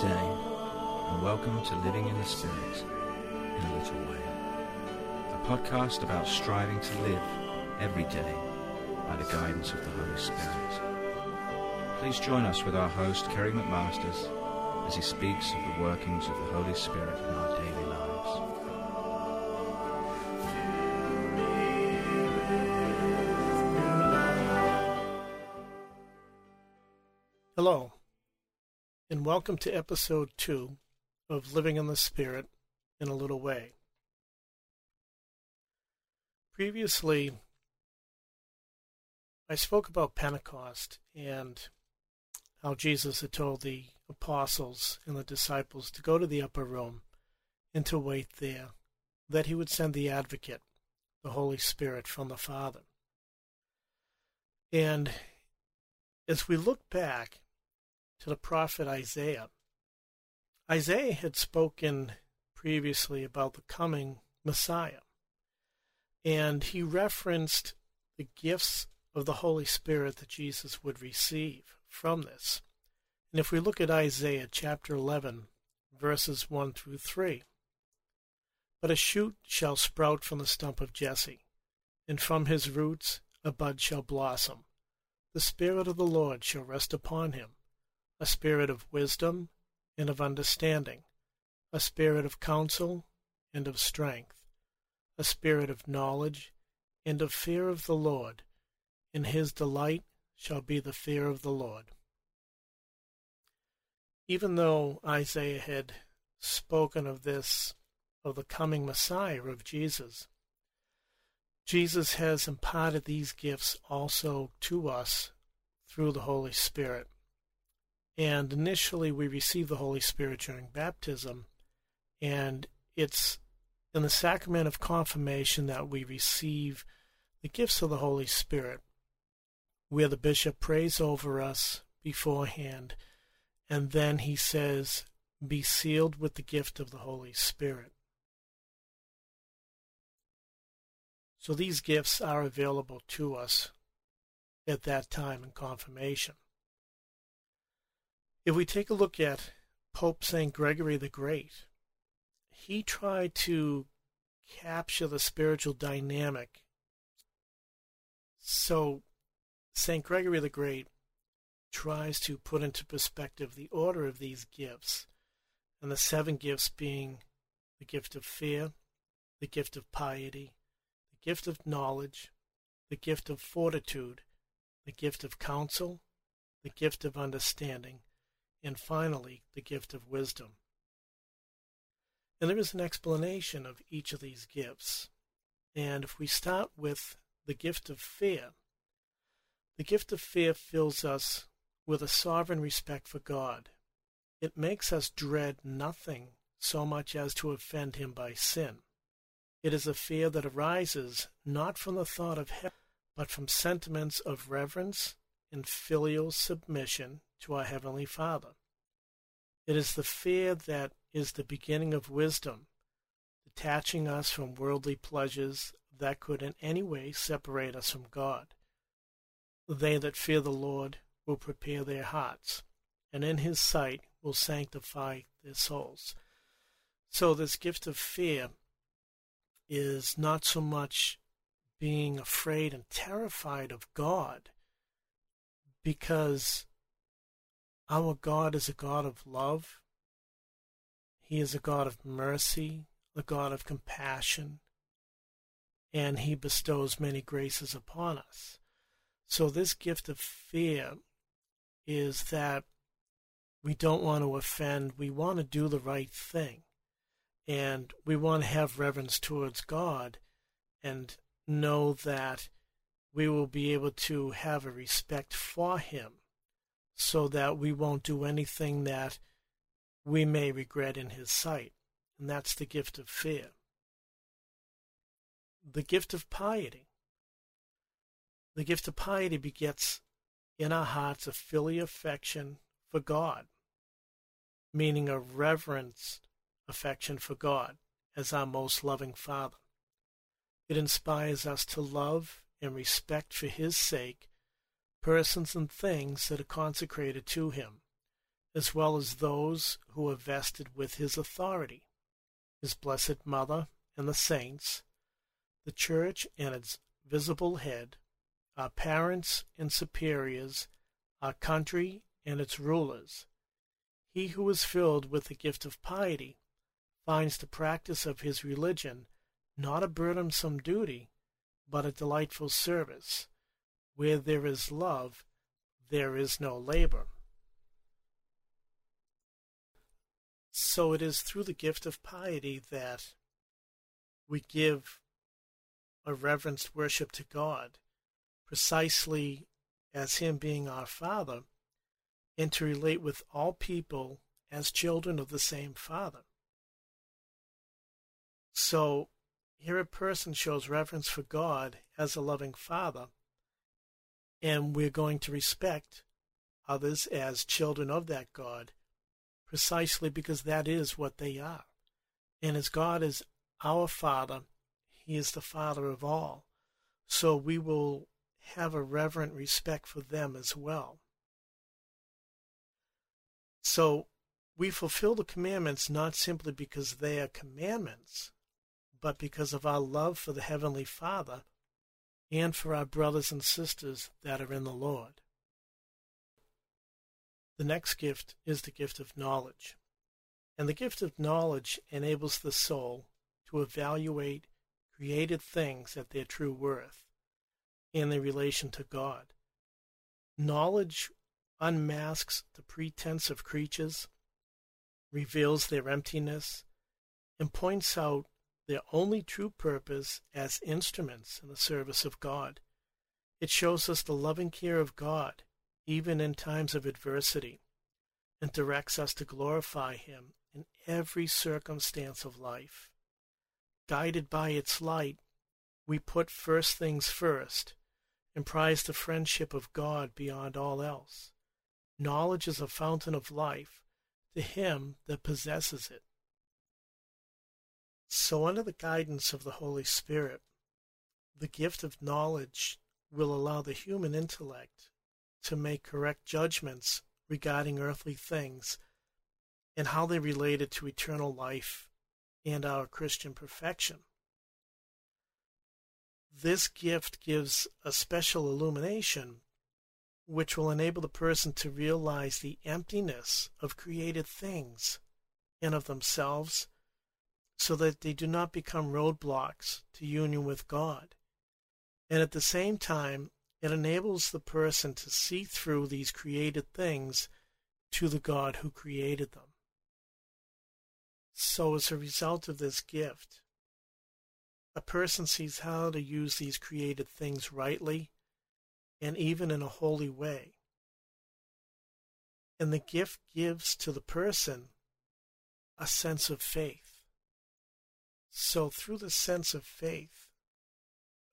Good day, and welcome to Living in the Spirit in a Little Way, a podcast about striving to live every day by the guidance of the Holy Spirit. Please join us with our host, Kerry McMasters, as he speaks of the workings of the Holy Spirit in our daily lives. Hello, and welcome to Episode 2 of Living in the Spirit in a Little Way. Previously, I spoke about Pentecost and how Jesus had told the apostles and the disciples to go to the upper room and to wait there, that he would send the Advocate, the Holy Spirit, from the Father. And as we look back to the prophet Isaiah. Isaiah had spoken previously about the coming Messiah, and he referenced the gifts of the Holy Spirit that Jesus would receive from this. And if we look at Isaiah chapter 11, verses 1 through 3, "But a shoot shall sprout from the stump of Jesse, and from his roots a bud shall blossom. The Spirit of the Lord shall rest upon him, a spirit of wisdom and of understanding, a spirit of counsel and of strength, a spirit of knowledge and of fear of the Lord, and his delight shall be the fear of the Lord." Even though Isaiah had spoken of this, of the coming Messiah of Jesus, Jesus has imparted these gifts also to us through the Holy Spirit. And initially we receive the Holy Spirit during baptism, and it's in the sacrament of confirmation that we receive the gifts of the Holy Spirit, where the bishop prays over us beforehand, and then he says, "Be sealed with the gift of the Holy Spirit." So these gifts are available to us at that time in confirmation. If we take a look at Pope St. Gregory the Great, he tried to capture the spiritual dynamic. So St. Gregory the Great tries to put into perspective the order of these gifts, and the seven gifts being the gift of fear, the gift of piety, the gift of knowledge, the gift of fortitude, the gift of counsel, the gift of understanding, and finally, the gift of wisdom. And there is an explanation of each of these gifts. And if we start with the gift of fear fills us with a sovereign respect for God. It makes us dread nothing so much as to offend him by sin. It is a fear that arises not from the thought of heaven, but from sentiments of reverence and filial submission to our Heavenly Father. It is the fear that is the beginning of wisdom, detaching us from worldly pleasures that could in any way separate us from God. They that fear the Lord will prepare their hearts, and in his sight will sanctify their souls. So this gift of fear is not so much being afraid and terrified of God, because our God is a God of love. He is a God of mercy, a God of compassion, and he bestows many graces upon us. So this gift of fear is that we don't want to offend. We want to do the right thing, and we want to have reverence towards God and know that we will be able to have a respect for him, so that we won't do anything that we may regret in his sight. And that's the gift of fear. The gift of piety. The gift of piety begets in our hearts a filial affection for God, meaning a reverenced affection for God as our most loving Father. It inspires us to love and respect for his sake persons and things that are consecrated to him, as well as those who are vested with his authority, his Blessed Mother and the saints, the Church and its visible head, our parents and superiors, our country and its rulers. He who is filled with the gift of piety finds the practice of his religion not a burdensome duty, but a delightful service. Where there is love, there is no labor. So it is through the gift of piety that we give a reverenced worship to God, precisely as Him being our Father, and to relate with all people as children of the same Father. So here a person shows reverence for God as a loving Father, and we're going to respect others as children of that God, precisely because that is what they are. And as God is our Father, He is the Father of all. So we will have a reverent respect for them as well. So we fulfill the commandments not simply because they are commandments, but because of our love for the Heavenly Father and for our brothers and sisters that are in the Lord. The next gift is the gift of knowledge. And the gift of knowledge enables the soul to evaluate created things at their true worth and their relation to God. Knowledge unmasks the pretense of creatures, reveals their emptiness, and points out their only true purpose as instruments in the service of God. It shows us the loving care of God, even in times of adversity, and directs us to glorify Him in every circumstance of life. Guided by its light, we put first things first and prize the friendship of God beyond all else. Knowledge is a fountain of life to him that possesses it. So under the guidance of the Holy Spirit, the gift of knowledge will allow the human intellect to make correct judgments regarding earthly things and how they related to eternal life and our Christian perfection. This gift gives a special illumination which will enable the person to realize the emptiness of created things and of themselves, so that they do not become roadblocks to union with God. And at the same time, it enables the person to see through these created things to the God who created them. So as a result of this gift, a person sees how to use these created things rightly and even in a holy way. And the gift gives to the person a sense of faith. So through the sense of faith,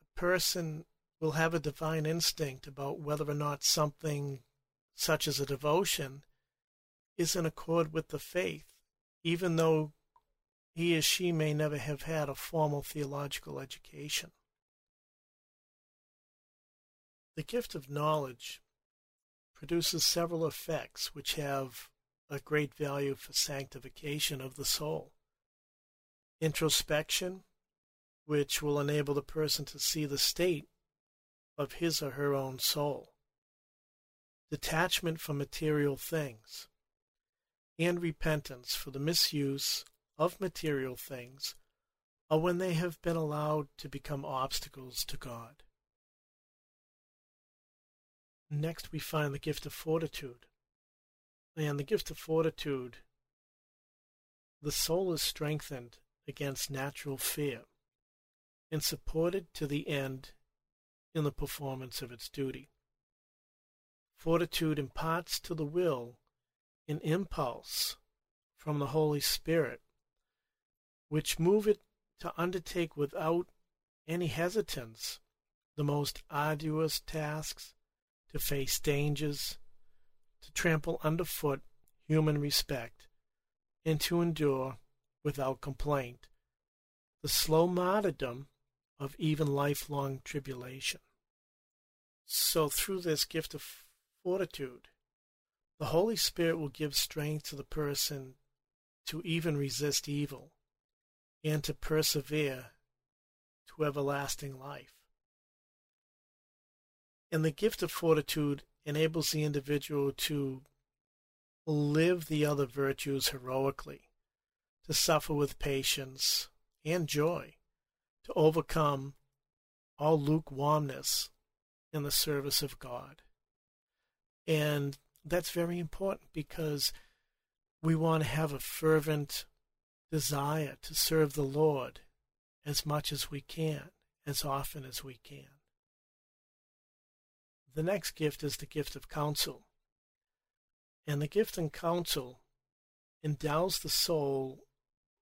a person will have a divine instinct about whether or not something, such as a devotion, is in accord with the faith, even though he or she may never have had a formal theological education. The gift of knowledge produces several effects which have a great value for sanctification of the soul. Introspection, which will enable the person to see the state of his or her own soul. Detachment from material things, and repentance for the misuse of material things, or when they have been allowed to become obstacles to God. Next we find the gift of fortitude. And the gift of fortitude, the soul is strengthened against natural fear, and supported to the end in the performance of its duty. Fortitude imparts to the will an impulse from the Holy Spirit, which move it to undertake without any hesitance the most arduous tasks, to face dangers, to trample underfoot human respect, and to endure without complaint the slow martyrdom of even lifelong tribulation. So through this gift of fortitude, The Holy Spirit will give strength to the person to even resist evil and to persevere to everlasting life. And the gift of fortitude enables the individual to live the other virtues heroically, to suffer with patience and joy, to overcome all lukewarmness in the service of God. And that's very important because we want to have a fervent desire to serve the Lord as much as we can, as often as we can. The next gift is the gift of counsel. And the gift of counsel endows the soul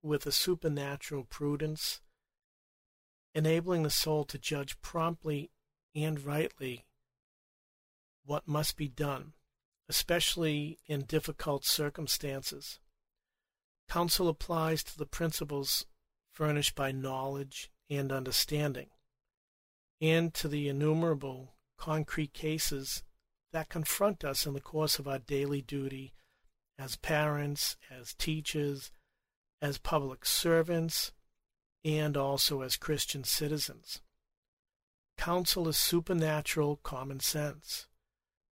with a supernatural prudence, enabling the soul to judge promptly and rightly what must be done, especially in difficult circumstances. Counsel applies to the principles furnished by knowledge and understanding, and to the innumerable concrete cases that confront us in the course of our daily duty as parents, as teachers, as public servants, and also as Christian citizens. Counsel is supernatural common sense.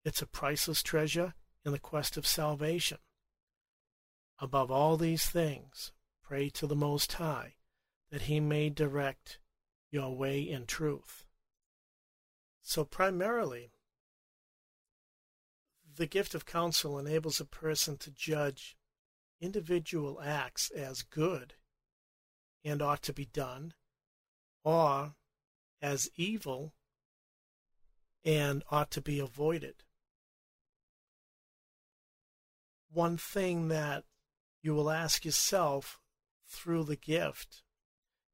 It's a priceless treasure in the quest of salvation. Above all these things, pray to the Most High that He may direct your way in truth. So primarily, the gift of counsel enables a person to judge individual acts as good and ought to be done, or as evil and ought to be avoided. One thing that you will ask yourself through the gift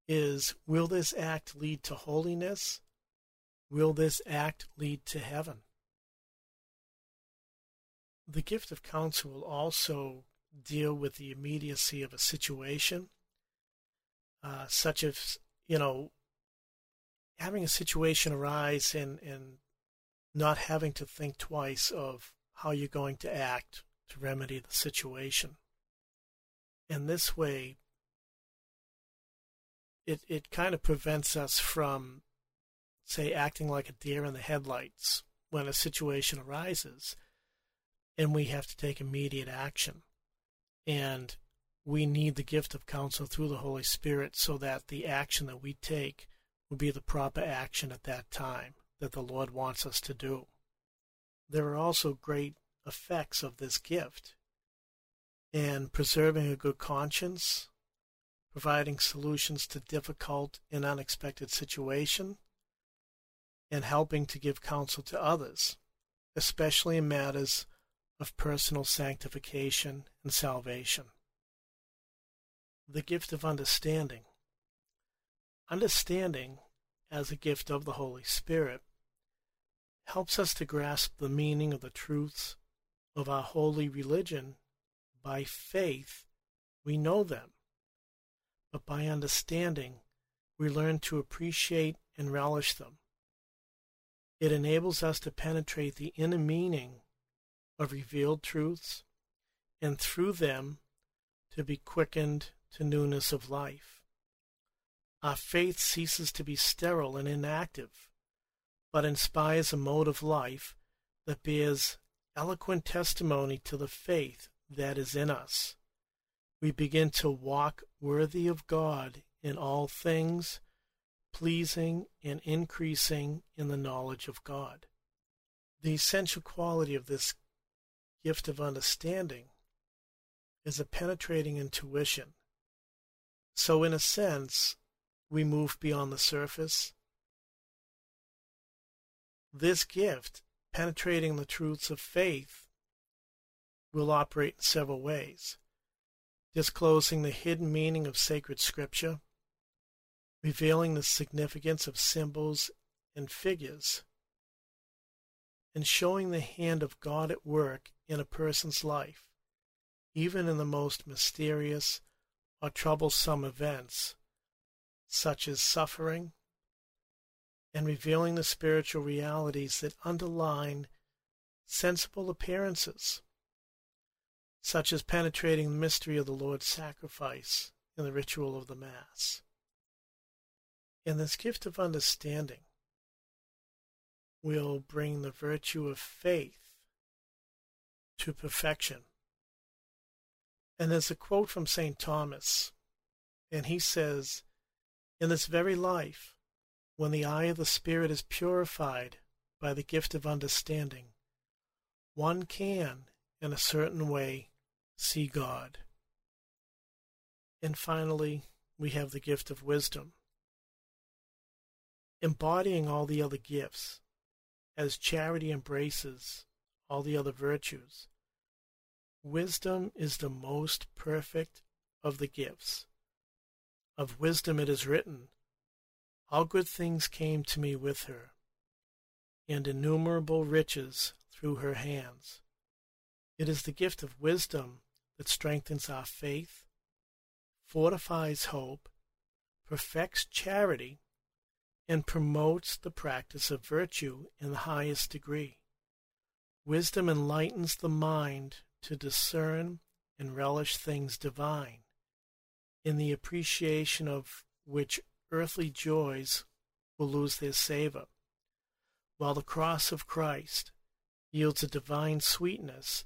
is, will this act lead to holiness? Will this act lead to heaven? The gift of counsel will also deal with the immediacy of a situation, such as, having a situation arise and not having to think twice of how you're going to act to remedy the situation. And this way, it kind of prevents us from, say, acting like a deer in the headlights when a situation arises and we have to take immediate action. And we need the gift of counsel through the Holy Spirit so that the action that we take will be the proper action at that time that the Lord wants us to do. There are also great effects of this gift in preserving a good conscience, providing solutions to difficult and unexpected situations, and helping to give counsel to others, especially in matters of personal sanctification and salvation. The gift of understanding. Understanding, as a gift of the Holy Spirit, helps us to grasp the meaning of the truths of our holy religion. By faith, we know them, but by understanding, we learn to appreciate and relish them. It enables us to penetrate the inner meaning of revealed truths, and through them to be quickened to newness of life. Our faith ceases to be sterile and inactive, but inspires a mode of life that bears eloquent testimony to the faith that is in us. We begin to walk worthy of God in all things, pleasing and increasing in the knowledge of God. The essential quality of this gift of understanding is a penetrating intuition. So in a sense, we move beyond the surface. This gift, penetrating the truths of faith, will operate in several ways: disclosing the hidden meaning of sacred scripture, revealing the significance of symbols and figures, and showing the hand of God at work in a person's life, even in the most mysterious or troublesome events, such as suffering, and revealing the spiritual realities that underline sensible appearances such as penetrating the mystery of the Lord's sacrifice in the ritual of the Mass. And this gift of understanding will bring the virtue of faith to perfection. And there's a quote from St. Thomas, and he says, "In this very life, when the eye of the Spirit is purified by the gift of understanding, one can, in a certain way, see God." And finally, we have the gift of wisdom, embodying all the other gifts, as charity embraces all the other virtues. Wisdom is the most perfect of the gifts. Of wisdom it is written, "All good things came to me with her, and innumerable riches through her hands." It is the gift of wisdom that strengthens our faith, fortifies hope, perfects charity, and promotes the practice of virtue in the highest degree. Wisdom enlightens the mind to discern and relish things divine, in the appreciation of which earthly joys will lose their savor, while the cross of Christ yields a divine sweetness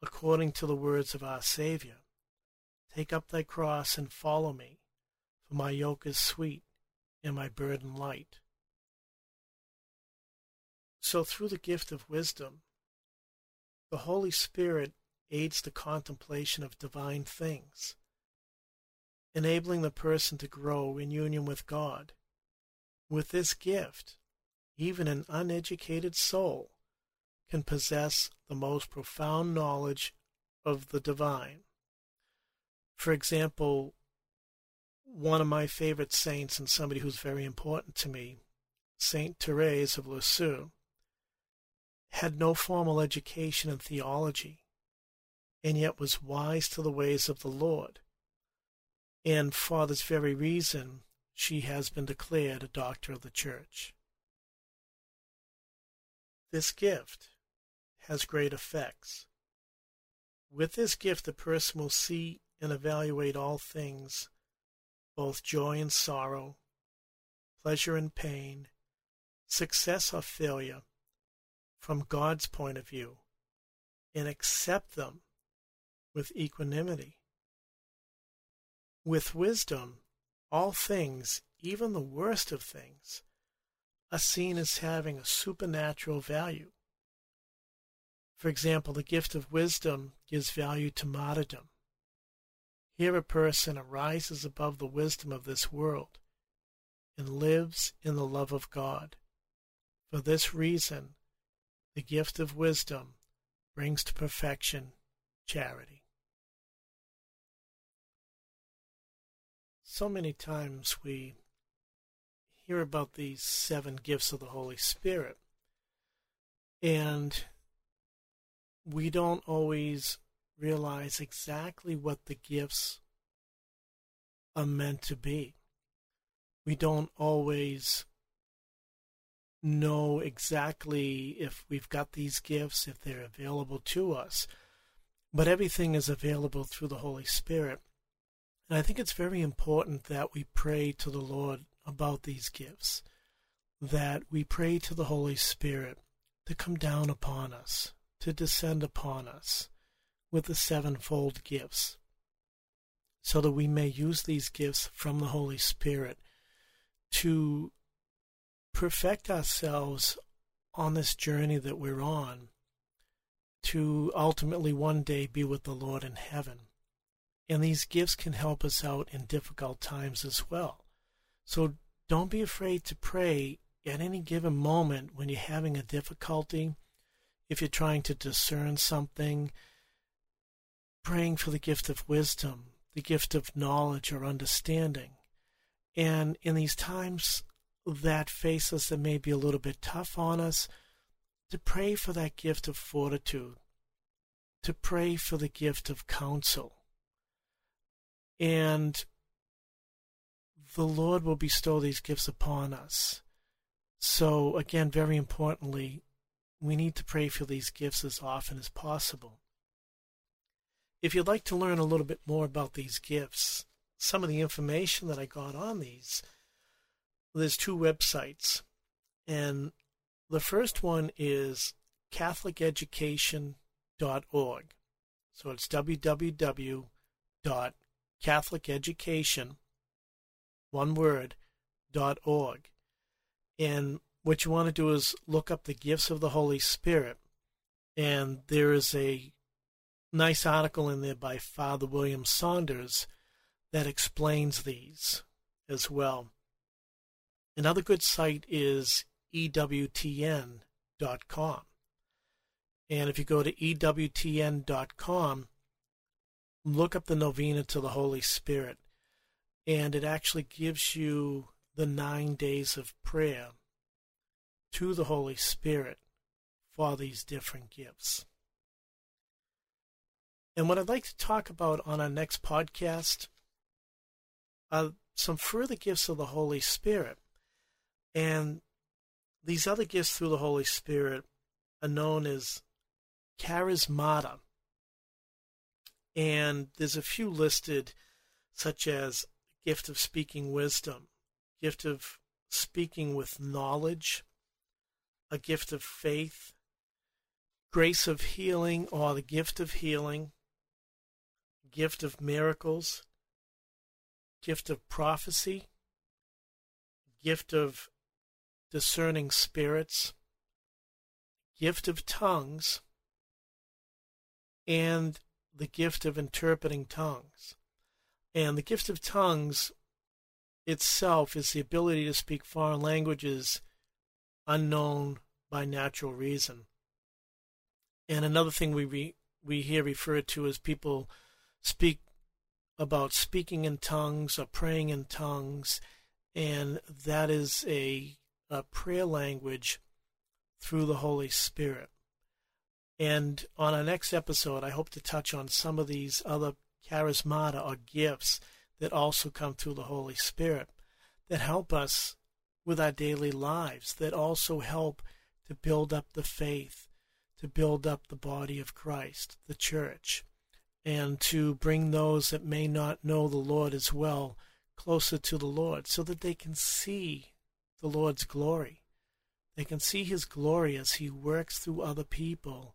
according to the words of our Savior, "Take up thy cross and follow me, for my yoke is sweet and my burden light." So through the gift of wisdom, the Holy Spirit aids the contemplation of divine things, enabling the person to grow in union with God. With this gift, even an uneducated soul can possess the most profound knowledge of the divine. For example, one of my favorite saints and somebody who's very important to me, Saint Therese of Lisieux, had no formal education in theology, and yet was wise to the ways of the Lord. And for this very reason, she has been declared a doctor of the Church. This gift has great effects. With this gift, the person will see and evaluate all things, both joy and sorrow, pleasure and pain, success or failure, from God's point of view, and accept them with equanimity. With wisdom, all things, even the worst of things, are seen as having a supernatural value. For example, the gift of wisdom gives value to martyrdom. Here a person arises above the wisdom of this world and lives in the love of God. For this reason, the gift of wisdom brings to perfection charity. So many times we hear about these 7 gifts of the Holy Spirit, and we don't always realize exactly what the gifts are meant to be. We don't always know exactly if we've got these gifts, if they're available to us. But everything is available through the Holy Spirit. And I think it's very important that we pray to the Lord about these gifts, that we pray to the Holy Spirit to come down upon us, to descend upon us with the 7-fold gifts, so that we may use these gifts from the Holy Spirit to perfect ourselves on this journey that we're on, to ultimately one day be with the Lord in heaven. And these gifts can help us out in difficult times as well. So don't be afraid to pray at any given moment when you're having a difficulty, if you're trying to discern something, praying for the gift of wisdom, the gift of knowledge or understanding. And in these times that face us that may be a little bit tough on us, to pray for that gift of fortitude, to pray for the gift of counsel. And the Lord will bestow these gifts upon us. So again, very importantly, we need to pray for these gifts as often as possible. If you'd like to learn a little bit more about these gifts, some of the information that I got on these, there's two websites. And the first one is catholiceducation.org. So it's www.catholiceducation.org. And what you want to do is look up the gifts of the Holy Spirit. And there is a nice article in there by Father William Saunders that explains these as well. Another good site is EWTN.com. And if you go to EWTN.com, look up the Novena to the Holy Spirit, and it actually gives you the 9 days of prayer to the Holy Spirit for these different gifts. And what I'd like to talk about on our next podcast are some further gifts of the Holy Spirit. And these other gifts through the Holy Spirit are known as charismata. And there's a few listed, such as gift of speaking wisdom, gift of speaking with knowledge, a gift of faith, grace of healing or the gift of healing, gift of miracles, gift of prophecy, gift of discerning spirits, gift of tongues, and the gift of interpreting tongues. And the gift of tongues itself is the ability to speak foreign languages unknown by natural reason. And another thing we hear referred to as people speak about speaking in tongues or praying in tongues, and that is a prayer language through the Holy Spirit. And on our next episode, I hope to touch on some of these other charismata or gifts that also come through the Holy Spirit that help us with our daily lives, that also help to build up the faith, to build up the body of Christ, the church, and to bring those that may not know the Lord as well closer to the Lord so that they can see the Lord's glory. They can see his glory as he works through other people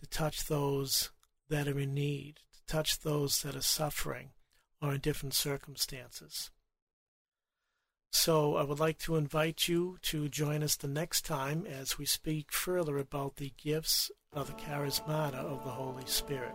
to touch those that are in need, to touch those that are suffering or in different circumstances. So I would like to invite you to join us the next time as we speak further about the gifts of the charismata of the Holy Spirit.